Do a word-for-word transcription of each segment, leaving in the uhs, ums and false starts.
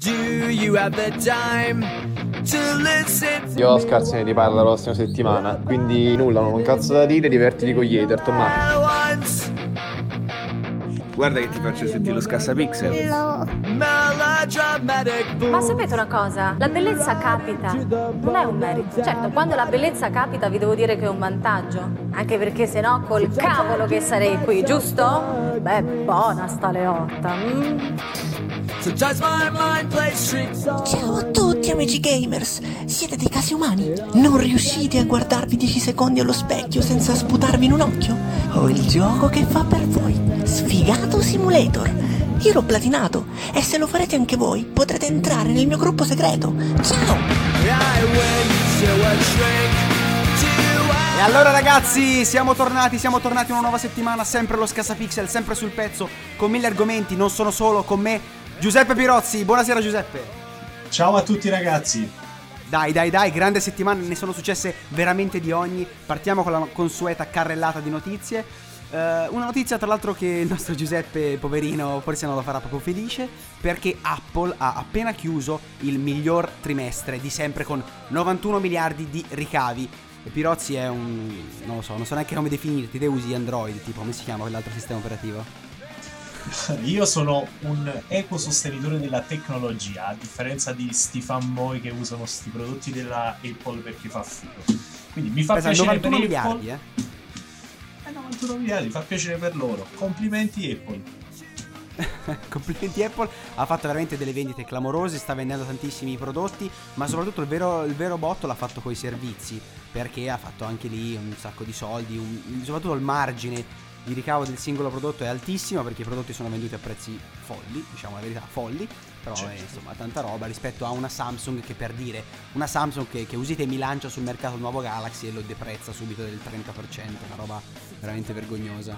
Do you have the time to listen? Io ho scarsene di parla la prossima settimana, quindi nulla, non ho un cazzo da dire, divertiti con gli hater, Tommaso. Guarda che ti faccio sentire lo Scassa Pixel. Ma sapete una cosa? La bellezza capita, non è un merito. Certo, quando la bellezza capita vi devo dire che è un vantaggio, anche perché sennò col cavolo che sarei qui, giusto? Beh, buona sta Leotta. Mm. Ciao a tutti amici gamers, siete dei casi umani? Non riuscite a guardarvi dieci secondi allo specchio senza sputarvi in un occhio? Ho il gioco che fa per voi, Sfigato Simulator. Io l'ho platinato e se lo farete anche voi potrete entrare nel mio gruppo secreto. Ciao! E allora ragazzi, siamo tornati, siamo tornati una nuova settimana, sempre lo Scassapixel, sempre sul pezzo, con mille argomenti, non sono solo, con me Giuseppe Pirozzi, buonasera Giuseppe. Ciao a tutti ragazzi. Dai dai dai, grande settimana, ne sono successe veramente di ogni. Partiamo con la consueta carrellata di notizie. uh, Una notizia tra l'altro che il nostro Giuseppe, poverino, forse non lo farà proprio felice, perché Apple ha appena chiuso il miglior trimestre di sempre con novantuno miliardi di ricavi. E Pirozzi è un... non lo so, non so neanche come definirti. Te usi Android, tipo, come si chiama quell'altro sistema operativo? Io sono un eco sostenitore della tecnologia, a differenza di sti fanboy che usano sti prodotti della Apple perché fa figo. Quindi mi fa Pesa piacere per miliardi, Apple. Eh, eh novantuno miliardi, fa piacere per loro. Complimenti Apple. Complimenti Apple, ha fatto veramente delle vendite clamorose, sta vendendo tantissimi prodotti, ma soprattutto il vero, il vero botto l'ha fatto coi servizi, perché ha fatto anche lì un sacco di soldi, un, soprattutto il margine di ricavo del singolo prodotto è altissimo, perché i prodotti sono venduti a prezzi folli, diciamo la verità, folli, però certo. eh, insomma tanta roba rispetto a una Samsung che, per dire, una Samsung che, che usate, mi lancia sul mercato il nuovo Galaxy e lo deprezza subito del trenta per cento, una roba veramente vergognosa.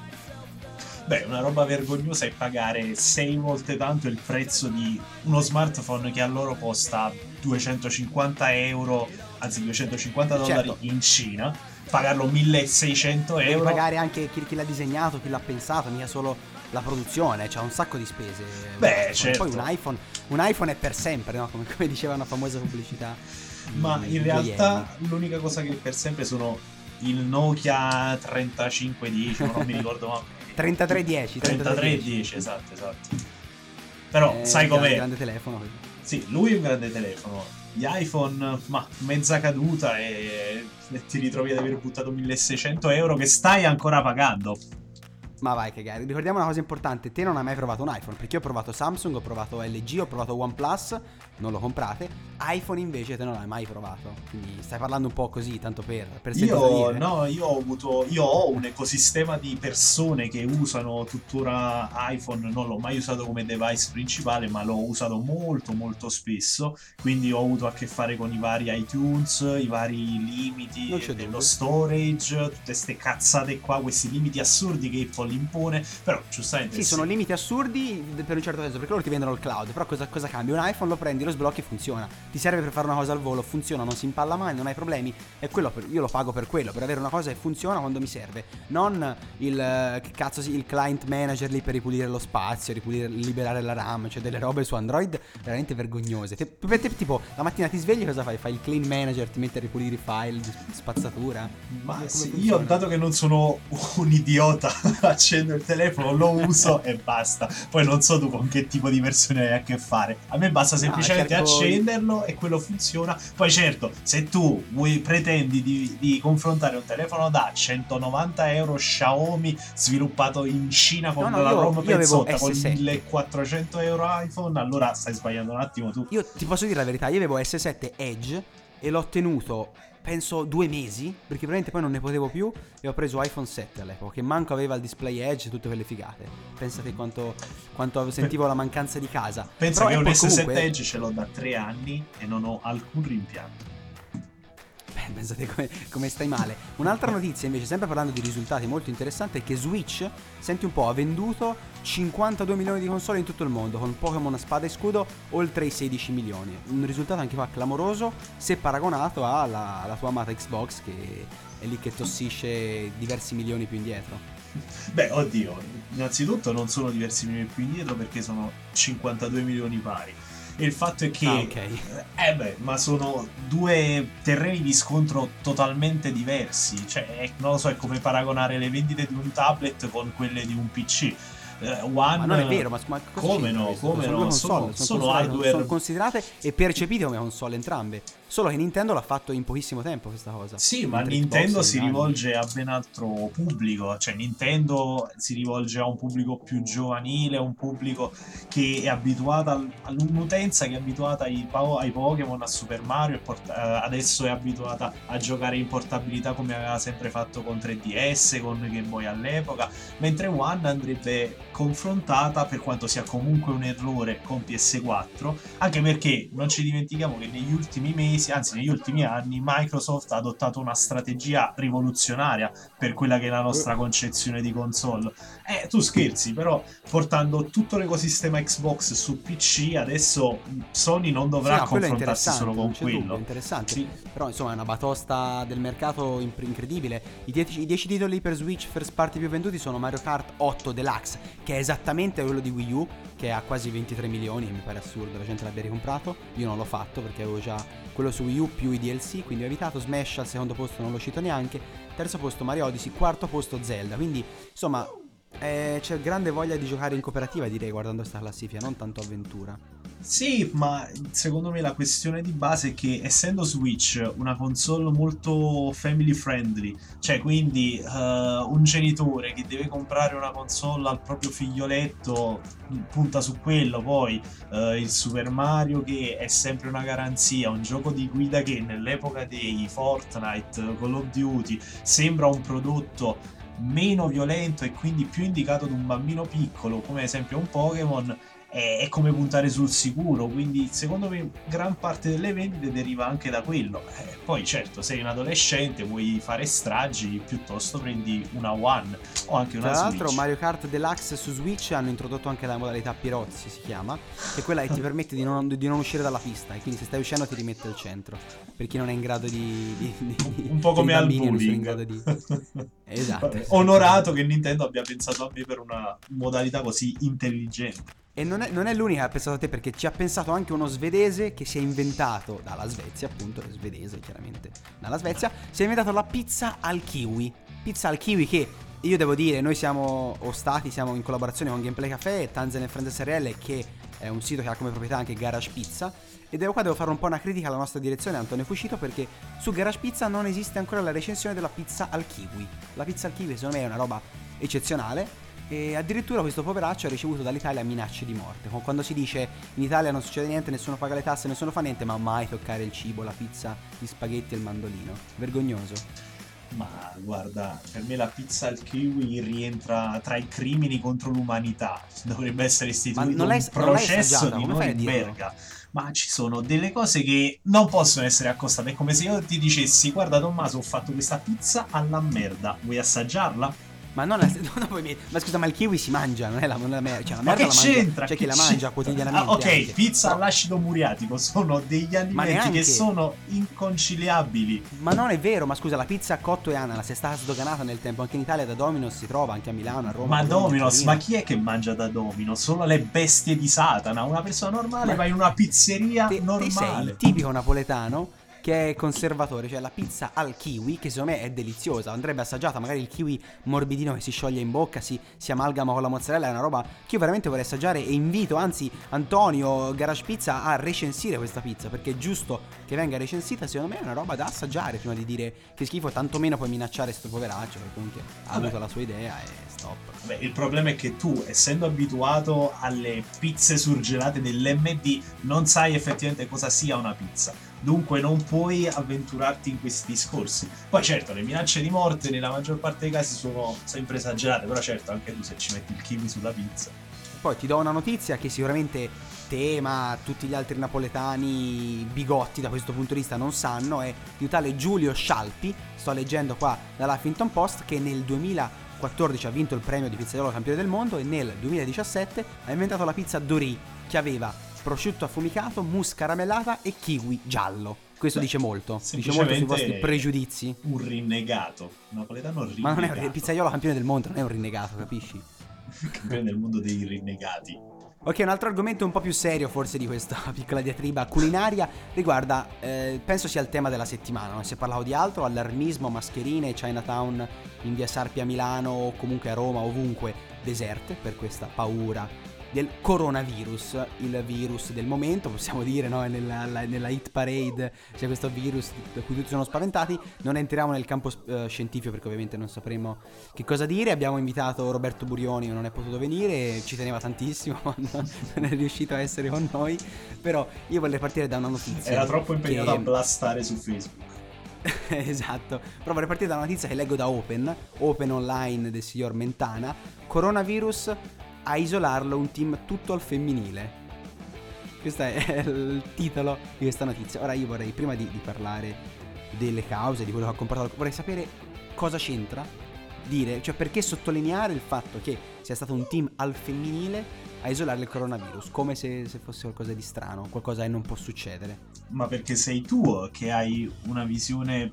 Beh, una roba vergognosa è pagare sei volte tanto il prezzo di uno smartphone che a loro costa duecentocinquanta euro, anzi duecentocinquanta dollari, certo, in Cina. Pagarlo milleseicento euro, pagare anche chi, chi l'ha disegnato, chi l'ha pensato, mica solo la produzione, c'ha cioè un sacco di spese. Beh, certo. Poi un iPhone, un iPhone è per sempre, no? Come, come diceva una famosa pubblicità. Ma di, in di realtà ieri, l'unica cosa che è per sempre sono il Nokia trentacinque dieci, non mi ricordo, ma trentatré dieci, trentatré dieci, esatto, esatto. Però eh, sai com'è? Un grande telefono. Sì, lui è un grande telefono. Gli iPhone, ma mezza caduta, e, e ti ritrovi ad aver buttato milleseicento euro che stai ancora pagando. Ma vai che cagare. Ricordiamo una cosa importante: te non hai mai provato un iPhone, perché io ho provato Samsung, ho provato L G, ho provato OnePlus, non lo comprate. iPhone invece te non l'hai mai provato, quindi stai parlando un po' così, tanto per, per io no, io ho avuto, io ho un ecosistema di persone che usano tuttora iPhone. Non l'ho mai usato come device principale, ma l'ho usato molto molto spesso, quindi ho avuto a che fare con i vari iTunes, i vari limiti dello dubbi. storage, tutte queste cazzate qua, questi limiti assurdi che Apple impone. Però giustamente sì, sì, sono limiti assurdi per un certo senso, perché loro ti vendono il cloud, però cosa, cosa cambia? Un iPhone lo prendi, lo sblocchi e funziona, ti serve per fare una cosa al volo, funziona, non si impalla mai, non hai problemi, e quello per, io lo pago per quello, per avere una cosa che funziona quando mi serve, non il che cazzo il client manager lì per ripulire lo spazio, ripulire, liberare la RAM, cioè delle robe su Android veramente vergognose. Te, per te, tipo la mattina ti svegli, cosa fai? Fai il clean manager, ti metti a ripulire i file di spazzatura. Ma sì, io, dato che non sono un idiota, accendo il telefono, lo uso e basta. Poi non so tu con che tipo di persone hai a che fare. A me basta semplicemente no, cerco... accenderlo e quello funziona. Poi certo, se tu vuoi, pretendi di, di confrontare un telefono da centonovanta euro Xiaomi sviluppato in Cina con no, no, la io, ROM pezzotta con millequattrocento euro iPhone, allora stai sbagliando un attimo tu. Io ti posso dire la verità, io avevo S sette Edge e l'ho tenuto penso due mesi, perché veramente poi non ne potevo più, e ho preso iPhone sette all'epoca, che manco aveva il display edge e tutte quelle figate. Pensate quanto, quanto sentivo la mancanza di casa. Penso che un S sette comunque... edge ce l'ho da tre anni e non ho alcun rimpianto. Beh, pensate come, come stai male. Un'altra notizia invece, sempre parlando di risultati, molto interessante, è che Switch, senti un po', ha venduto cinquantadue milioni di console in tutto il mondo, con Pokémon Spada e Scudo oltre i sedici milioni. Un risultato anche qua clamoroso, se paragonato alla, alla tua amata Xbox, che è lì che tossisce diversi milioni più indietro. Beh, oddio, innanzitutto non sono diversi milioni più indietro, perché sono cinquantadue milioni pari. Il fatto è che ah, okay. eh beh, ma sono due terreni di scontro totalmente diversi, cioè non lo so, è come paragonare le vendite di un tablet con quelle di un P C. Eh, One, ma non è vero, ma, ma come no, come sono, no, console, sono, sono, sono hardware, sono considerate e percepite come console entrambe, solo che Nintendo l'ha fatto in pochissimo tempo questa cosa. Sì, ma Nintendo si rivolge a ben altro pubblico, cioè Nintendo si rivolge a un pubblico più giovanile, a un pubblico che è abituato all'utenza, che è abituata ai, ai Pokémon, a Super Mario, e port- adesso è abituata a giocare in portabilità come aveva sempre fatto con tre D S, con Game Boy all'epoca, mentre One andrebbe confrontata, per quanto sia comunque un errore, con P S quattro, anche perché non ci dimentichiamo che negli ultimi mesi, anzi negli ultimi anni, Microsoft ha adottato una strategia rivoluzionaria per quella che è la nostra concezione di console. Eh, tu scherzi, però portando tutto l'ecosistema Xbox su P C, adesso Sony non dovrà sì, no, confrontarsi solo con quello. Dubbio, interessante. Sì. Però insomma è una batosta del mercato incredibile. I dieci, i dieci titoli per Switch first party più venduti sono Mario Kart otto Deluxe, che è esattamente quello di Wii U, che ha quasi ventitré milioni, mi pare assurdo la gente l'abbia ricomprato. Io non l'ho fatto perché avevo già quello su Wii U più i D L C, quindi ho evitato. Smash al secondo posto, non lo cito neanche. Terzo posto Mario Odyssey, quarto posto Zelda, quindi insomma eh, c'è grande voglia di giocare in cooperativa, direi, guardando questa classifica, non tanto avventura. Sì, ma secondo me la questione di base è che, essendo Switch una console molto family friendly, cioè quindi uh, un genitore che deve comprare una console al proprio figlioletto punta su quello. Poi uh, il Super Mario, che è sempre una garanzia, un gioco di guida che nell'epoca dei Fortnite, Call of Duty, sembra un prodotto meno violento e quindi più indicato ad un bambino piccolo, come ad esempio un Pokémon, è come puntare sul sicuro. Quindi secondo me gran parte delle vendite deriva anche da quello. Eh, poi certo, sei un adolescente, vuoi fare stragi, piuttosto prendi una One o anche una Switch. Tra l'altro Mario Kart Deluxe su Switch hanno introdotto anche la modalità Pirozzi, si chiama, che è quella che ti permette di non, di non uscire dalla pista, e quindi se stai uscendo ti rimette al centro, per chi non è in grado di... di, di un po' come al bowling di... esatto. Vabbè, onorato che Nintendo abbia pensato a me per una modalità così intelligente. E non è, non è l'unica che ha pensato a te, perché ci ha pensato anche uno svedese che si è inventato, dalla Svezia appunto, svedese chiaramente, dalla Svezia, si è inventato la pizza al kiwi. Pizza al kiwi che, io devo dire, noi siamo o stati, siamo in collaborazione con Gameplay Café, Tanzania e Friends S R L, che è un sito che ha come proprietà anche Garage Pizza. E devo, qua devo fare un po' una critica alla nostra direzione, Antonio Fuscito, perché su Garage Pizza non esiste ancora la recensione della pizza al kiwi. La pizza al kiwi secondo me è una roba eccezionale. E addirittura questo poveraccio ha ricevuto dall'Italia minacce di morte. Quando si dice in Italia non succede niente, nessuno paga le tasse, nessuno fa niente, ma mai toccare il cibo, la pizza, gli spaghetti e il mandolino. Vergognoso. Ma guarda, per me la pizza al kiwi rientra tra i crimini contro l'umanità. Dovrebbe essere istituito un processo di Norimberga. Ma ci sono delle cose che non possono essere accostate. È come se io ti dicessi: guarda Tommaso, ho fatto questa pizza alla merda, vuoi assaggiarla? Ma non, non puoi, ma scusa, ma il kiwi si mangia, non è la, non è la merda, cioè la merda la mangia, c'è chi la mangia quotidianamente. Ah, ok, anche. Pizza però... all'acido muriatico sono degli alimenti neanche... che sono inconciliabili. Ma non è vero, ma scusa, la pizza a cotto e ananas è stata sdoganata nel tempo anche in Italia, da Domino's si trova anche a Milano, a Roma. Ma Domino's, ma chi è che mangia da Domino's? Solo le bestie di Satana. Una persona normale ma... va in una pizzeria te, normale. Te sei il tipico napoletano che è conservatore, cioè la pizza al kiwi, che secondo me è deliziosa, andrebbe assaggiata, magari il kiwi morbidino che si scioglie in bocca, si, si amalgama con la mozzarella, è una roba che io veramente vorrei assaggiare, e invito anzi Antonio Garage Pizza a recensire questa pizza, perché è giusto che venga recensita, secondo me è una roba da assaggiare prima di dire che schifo, tantomeno puoi minacciare sto poveraccio che comunque ha avuto la sua idea e stop. Beh, il problema è che tu, essendo abituato alle pizze surgelate dell'M D, non sai effettivamente cosa sia una pizza. dunque non puoi avventurarti in questi discorsi. Poi certo, le minacce di morte nella maggior parte dei casi sono sempre esagerate, però certo, anche tu se ci metti il kiwi sulla pizza. Poi ti do una notizia che sicuramente te, ma tutti gli altri napoletani bigotti da questo punto di vista non sanno, è di tale Giulio Scialpi, sto leggendo qua dalla Huffington Post, che nel duemilaquattordici ha vinto il premio di pizzaiolo campione del mondo e nel duemiladiciassette ha inventato la pizza Dorì, che aveva prosciutto affumicato, mousse caramellata e kiwi giallo. Questo Beh, dice molto, dice molto sui vostri pregiudizi. Un rinnegato, napoletano rinnegato. Ma non è un pizzaiolo campione del mondo, non è un rinnegato, capisci? Campione del mondo dei rinnegati. Ok, un altro argomento un po' più serio forse di questa piccola diatriba culinaria riguarda, eh, penso sia il tema della settimana, non si è parlato di altro, allarmismo, mascherine, Chinatown in via Sarpi a Milano o comunque a Roma, ovunque deserte per questa paura del coronavirus, il virus del momento, possiamo dire, no? Nella, nella hit parade c'è questo virus da cui tutti sono spaventati. Non entriamo nel campo uh, scientifico perché ovviamente non sapremo che cosa dire. Abbiamo invitato Roberto Burioni, non è potuto venire, ci teneva tantissimo, non è riuscito a essere con noi, però io vorrei partire da una notizia. Era troppo impegnato che... a blastare su Facebook. Esatto, però vorrei partire da una notizia che leggo da Open, Open Online del signor Mentana. Coronavirus, a isolarlo un team tutto al femminile. Questo è il titolo di questa notizia. Ora io vorrei, prima di, di parlare delle cause, di quello che ha comportato, vorrei sapere cosa c'entra dire, cioè perché sottolineare il fatto che sia stato un team al femminile a isolare il coronavirus, come se, se fosse qualcosa di strano, qualcosa che non può succedere. Ma perché sei tu che hai una visione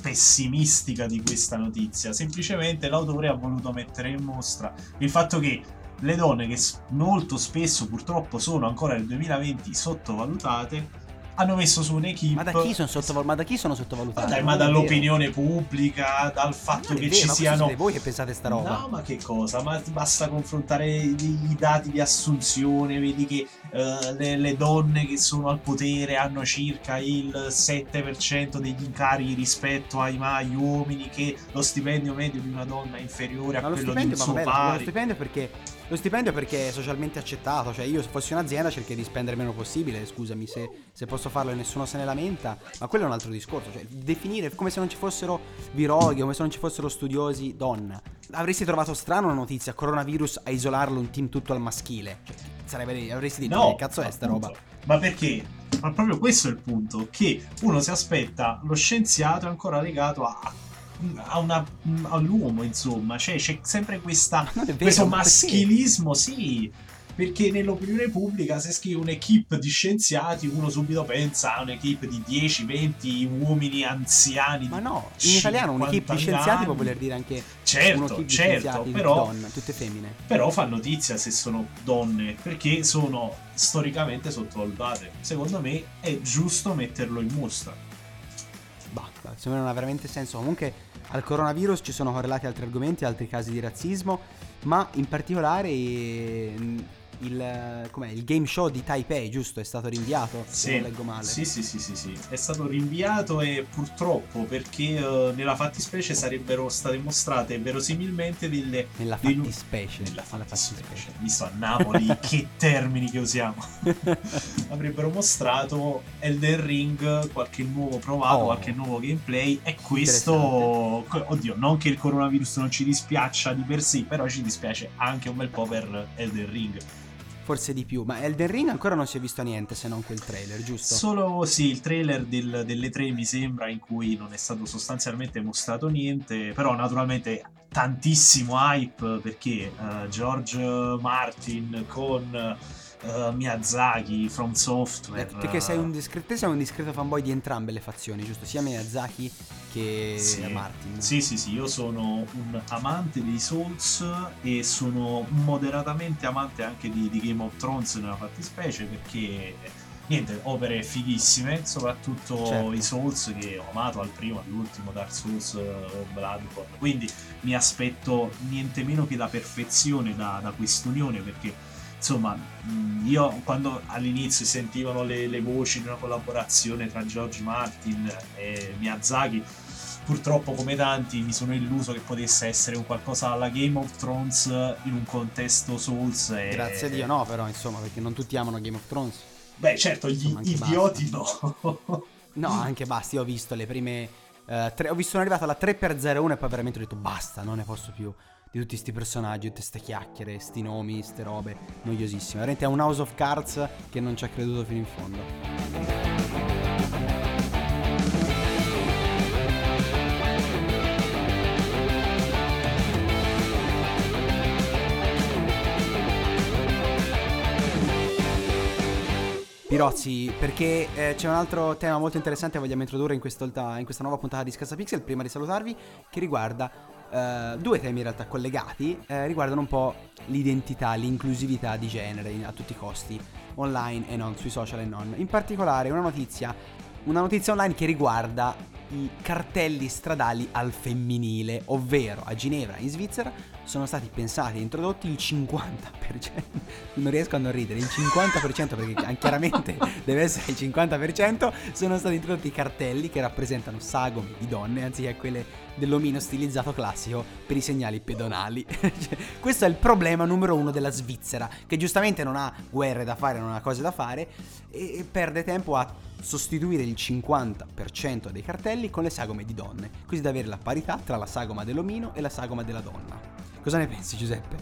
pessimistica di questa notizia, semplicemente l'autore ha voluto mettere in mostra il fatto che le donne, che molto spesso purtroppo sono ancora nel duemilaventi sottovalutate, hanno messo su un'equipe. Ma da chi sono, sottoval- ma da chi sono sottovalutate? Ma, dai, ma dall'opinione pubblica, dal fatto che vero, ci siano. Ma voi che pensate sta roba? No, ma che cosa? Ma basta confrontare i dati di assunzione, vedi che uh, le, le donne che sono al potere hanno circa il sette per cento degli incarichi rispetto ai agli uomini, che lo stipendio medio di una donna è inferiore ma a quello di un suo pari. Lo stipendio perché. Lo stipendio perché è socialmente accettato, cioè io se fossi un'azienda cercherei di spendere meno possibile, scusami se, se posso farlo e nessuno se ne lamenta, ma quello è un altro discorso, cioè definire come se non ci fossero virologhi, come se non ci fossero studiosi donna. Avresti trovato strano una notizia, coronavirus a isolarlo un team tutto al maschile, cioè sarebbe, avresti detto no, che cazzo è sta roba? Ma perché? Ma proprio questo è il punto, che uno si aspetta lo scienziato è ancora legato a... A una, all'uomo insomma, cioè, c'è sempre questa, vero, questo maschilismo, perché? Sì, perché nell'opinione pubblica se scrive un'equipe di scienziati uno subito pensa a un'equipe di dieci venti uomini anziani, ma no, in italiano un'equipe anni. Di scienziati può voler dire anche certo, certo, però donne, tutte femmine, però fa notizia se sono donne perché sono storicamente sottovalutate, secondo me è giusto metterlo in mostra. Basta, secondo me non ha veramente senso. Comunque al coronavirus ci sono correlati altri argomenti, altri casi di razzismo, ma in particolare il, il, com'è, il game show di Taipei, giusto? È stato rinviato, sì. Se non leggo male. Sì, sì, sì, sì, sì, è stato rinviato e purtroppo perché uh, nella fattispecie sarebbero state mostrate verosimilmente delle... Nella fattispecie. Delle, nella fattispecie. Visto a Napoli che termini che usiamo. Avrebbero mostrato Elden Ring, qualche nuovo provato, oh. qualche nuovo gameplay e questo... Oddio, non che il coronavirus non ci dispiaccia di per sé, però ci dispiace anche un bel po' per Elden Ring. Forse di più, ma Elden Ring ancora non si è visto niente se non quel trailer, giusto? Solo sì, il trailer del, delle tre mi sembra, in cui non è stato sostanzialmente mostrato niente, però naturalmente tantissimo hype perché uh, George Martin con uh, Miyazaki, From Software. Perché sei un, discreto, sei un discreto fanboy di entrambe le fazioni, giusto? Sia Miyazaki che sì. Martin. Sì, sì, sì, io sono un amante dei Souls e sono moderatamente amante anche di, di Game of Thrones nella fattispecie, perché niente, opere fighissime, soprattutto certo. i Souls che ho amato, al primo, all'ultimo, Dark Souls, Bloodborne, quindi mi aspetto niente meno che la perfezione da, da quest'unione, perché insomma, io quando all'inizio sentivano le, le voci di una collaborazione tra George Martin e Miyazaki, purtroppo come tanti mi sono illuso che potesse essere un qualcosa alla Game of Thrones in un contesto Souls e... Grazie a Dio no, però insomma, perché non tutti amano Game of Thrones. Beh, certo, gli Insomma, idioti basta. no. No, anche basta. Io ho visto le prime uh, tre, ho visto sono arrivato alla tre per zero uno e poi veramente ho detto basta, non ne posso più di tutti sti personaggi, tutte ste chiacchiere, sti nomi, ste robe noiosissime. Veramente è un House of Cards che non ci ha creduto fino in fondo. Pirozzi, perché eh, c'è un altro tema molto interessante che vogliamo introdurre in, in questa nuova puntata di Scassa Pixel, prima di salutarvi, che riguarda eh, due temi in realtà collegati, eh, riguardano un po' l'identità, l'inclusività di genere a tutti i costi, online e non, sui social e non. In particolare una notizia, una notizia online che riguarda i cartelli stradali al femminile, ovvero a Ginevra, in Svizzera, sono stati pensati e introdotti il cinquanta per cento, non riesco a non ridere, il cinquanta per cento perché chiaramente deve essere il cinquanta per cento, sono stati introdotti i cartelli che rappresentano sagome di donne anziché quelle dell'omino stilizzato classico per i segnali pedonali. Questo è il problema numero uno della Svizzera, che giustamente non ha guerre da fare, non ha cose da fare e perde tempo a sostituire il cinquanta per cento dei cartelli con le sagome di donne, così da avere la parità tra la sagoma dell'omino e la sagoma della donna. Cosa ne pensi, Giuseppe?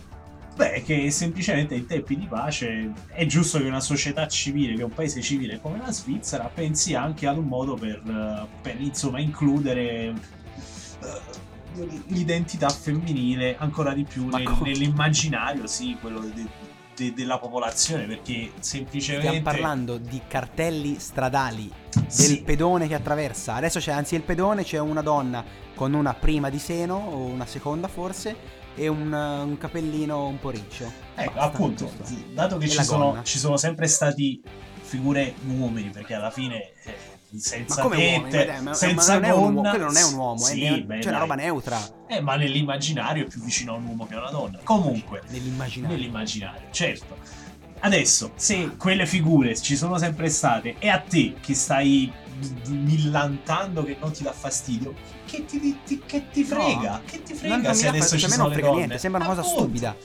Beh, che semplicemente in tempi di pace è giusto che una società civile, che un paese civile come la Svizzera, pensi anche ad un modo per, per insomma includere l'identità femminile ancora di più nel, nell'immaginario, sì, quello di, De, della popolazione, perché semplicemente stiamo parlando di cartelli stradali, sì, del pedone che attraversa. Adesso c'è, anzi, il pedone, c'è una donna con una prima di seno o una seconda forse e un, un capellino un po' riccio, ecco, basta, appunto, dato che ci sono, ci sono sempre stati figure uomini, perché alla fine eh, senza tette, senza ma non gonna, è un quello non è un uomo, sì, è ne- cioè una roba neutra. Eh, ma nell'immaginario è più vicino a un uomo che a una donna. Comunque, nell'immaginario, nell'immaginario certo. Adesso, se quelle figure ci sono sempre state e a te che stai millantando che non ti dà fastidio, che ti, ti, che ti frega? No, che ti frega non se adesso fa... ci sono le donne? Niente, sembra una cosa appunto stupida.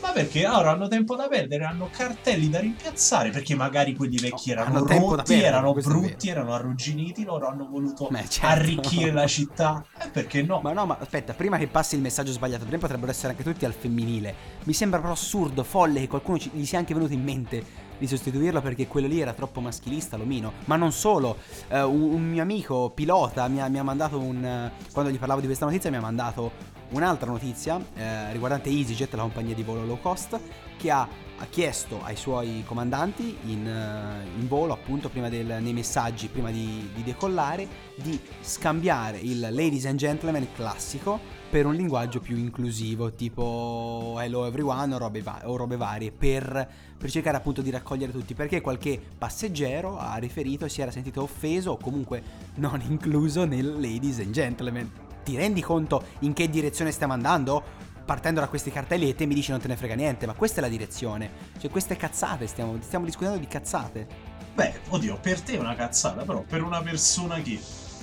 Ma perché ora hanno tempo da perdere, hanno cartelli da rimpiazzare, perché magari quelli vecchi no, erano rotti, perdere, erano brutti, erano arrugginiti, loro hanno voluto Beh, certo. arricchire la città. E eh, perché no? Ma no, ma aspetta, prima che passi il messaggio sbagliato, prima potrebbero essere anche tutti al femminile. Mi sembra però assurdo, folle, che qualcuno ci, gli sia anche venuto in mente di sostituirlo perché quello lì era troppo maschilista, l'omino. Ma non solo, uh, un, un mio amico pilota mi ha, mi ha mandato un... Uh, quando gli parlavo di questa notizia mi ha mandato un'altra notizia eh, riguardante EasyJet, la compagnia di volo low cost, che ha, ha chiesto ai suoi comandanti in, uh, in volo, appunto, prima del, nei messaggi prima di, di decollare, di scambiare il ladies and gentlemen classico per un linguaggio più inclusivo, tipo hello everyone o robe, va- o robe varie, per, per cercare appunto di raccogliere tutti, perché qualche passeggero ha riferito si era sentito offeso o comunque non incluso nel ladies and gentlemen. Ti rendi conto in che direzione stiamo andando? Partendo da questi cartelli e te mi dici non te ne frega niente, ma questa è la direzione. Cioè queste cazzate, stiamo, stiamo discutendo di cazzate. Beh, oddio, per te è una cazzata, però per una persona che,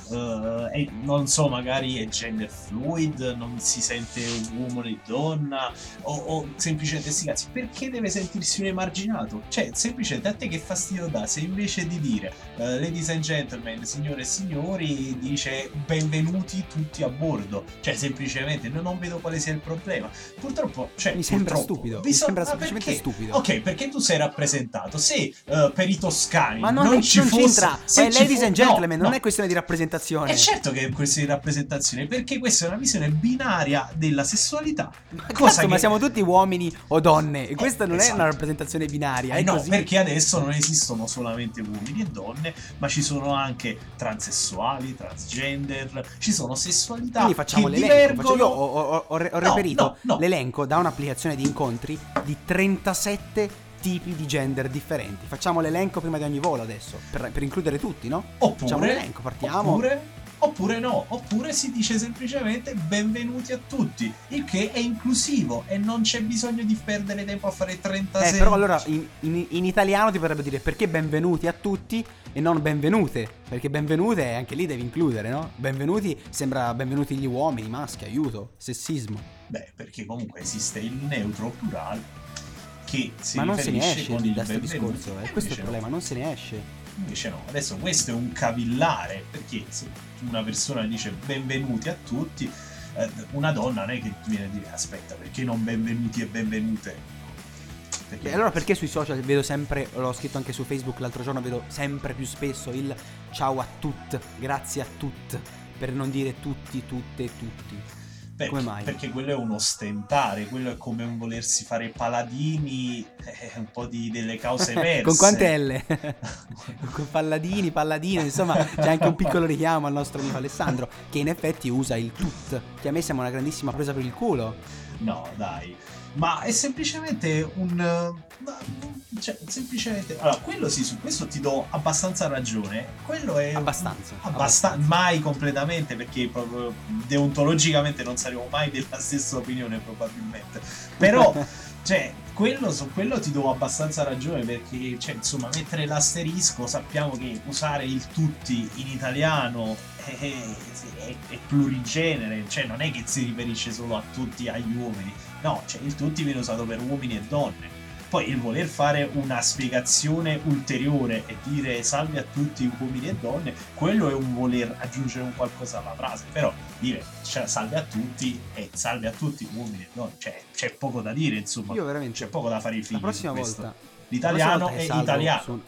uh, è, non so, magari è gender fluid, non si sente uomo né donna, o, o semplicemente sti cazzi, perché deve sentirsi un emarginato? Cioè, semplicemente a te che fastidio dà se invece di dire uh, ladies and gentlemen, signore e signori, dice benvenuti tutti a bordo. Cioè, semplicemente, no, non vedo quale sia il problema. Purtroppo, cioè, mi sembra purtroppo, stupido, mi so- sembra semplicemente perché? stupido. Ok, perché tu sei rappresentato? Se uh, per i toscani ma non, non è, ci non fosse... Ma eh, ladies fu- and gentlemen, no, non no. è questione di rappresentazione. È certo che è questione di rappresentazione, perché questa è una visione binaria della sessualità. Ma, cosa che... ma siamo tutti uomini o donne, e questa eh, non esatto. è una rappresentazione binaria. Eh è no, così. Perché adesso non esistono solamente uomini e donne, ma ci sono anche transessuali, transgender, ci sono sessualità. Quindi facciamo che l'elenco. Divergono... Io ho, ho, ho, re- ho no, reperito no, no. l'elenco da un'applicazione di incontri di trentasette tipi di gender differenti. Facciamo l'elenco prima di ogni volo adesso, per, per includere tutti, no? Oppure, facciamo l'elenco, partiamo. Oppure, oppure no, oppure si dice semplicemente benvenuti a tutti, il che è inclusivo e non c'è bisogno di perdere tempo a fare trentasei. Eh, però allora in, in, in italiano ti potrebbe dire perché benvenuti a tutti e non benvenute, perché benvenute anche lì devi includere, no? Benvenuti sembra benvenuti gli uomini, maschi, aiuto, sessismo. Beh, perché comunque esiste il neutro plurale. che si ma non se ne esce con il da questo discorso, eh. Questo è il problema, no. Non se ne esce. Invece no, adesso questo è un cavillare, perché se una persona dice benvenuti a tutti, eh, una donna non è che viene a dire aspetta, perché non benvenuti e benvenute? Perché Beh, allora perché sui social vedo sempre, l'ho scritto anche su Facebook l'altro giorno, vedo sempre più spesso il ciao a tutti, grazie a tutti, per non dire tutti, tutte e tutti. Perché, come mai? Perché quello è un ostentare, quello è come un volersi fare paladini, eh, un po' di delle cause verse. Con quante L? Con palladini, palladino, insomma c'è anche un piccolo richiamo al nostro amico Alessandro, che in effetti usa il tut, che a me sembra una grandissima presa per il culo. No, dai. Ma è semplicemente un... cioè, semplicemente... Allora, quello sì, su questo ti do abbastanza ragione. Quello è... Abbastanza. Abbast- abbastanza. Mai completamente, perché proprio deontologicamente non saremo mai della stessa opinione, probabilmente. Però, cioè, quello, su quello ti do abbastanza ragione, perché, cioè, insomma, mettere l'asterisco, sappiamo che usare il tutti in italiano è, è, è plurigenere. Cioè, non è che si riferisce solo a tutti, agli uomini. No, cioè il tutti viene usato per uomini e donne. Poi il voler fare una spiegazione ulteriore e dire salve a tutti uomini e donne, quello è un voler aggiungere un qualcosa alla frase. Però dire cioè, salve a tutti e salve a tutti uomini e donne, cioè c'è poco da dire, insomma. Io veramente c'è poco da fare i figli. La prossima volta l'italiano è italiano. Su...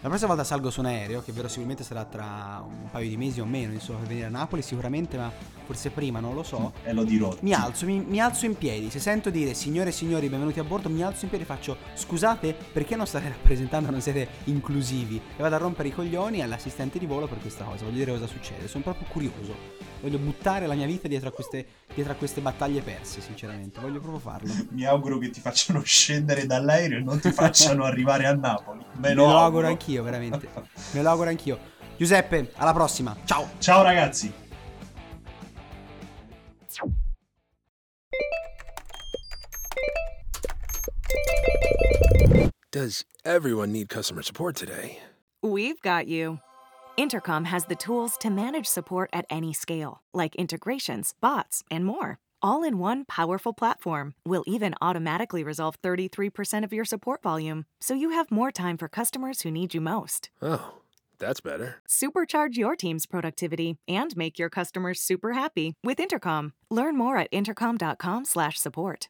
La prossima volta salgo su un aereo, che verosimilmente sarà tra un paio di mesi o meno, insomma, per venire a Napoli sicuramente, ma forse prima, non lo so. E lo dirò. Mi alzo, mi, mi alzo in piedi, se sento dire signore e signori benvenuti a bordo, mi alzo in piedi e faccio scusate, perché non state rappresentando, non siete inclusivi? E vado a rompere i coglioni all'assistente di volo per questa cosa, voglio dire cosa succede, sono proprio curioso. Voglio buttare la mia vita dietro a queste, dietro a queste battaglie perse, sinceramente, voglio proprio farlo. Mi auguro che ti facciano scendere dall'aereo e non ti facciano arrivare a Napoli. Me lo, me lo auguro anche anch'io, veramente. Me lo auguro anch'io. Giuseppe, alla prossima. Ciao. Ciao ragazzi. Does everyone need customer support today? We've got you. Intercom has the tools to manage support at any scale, like integrations, bots, and more. All in one powerful platform will even automatically resolve thirty-three percent of your support volume, so you have more time for customers who need you most. Oh, that's better. Supercharge your team's productivity and make your customers super happy with Intercom. Learn more at intercom dot com slash support.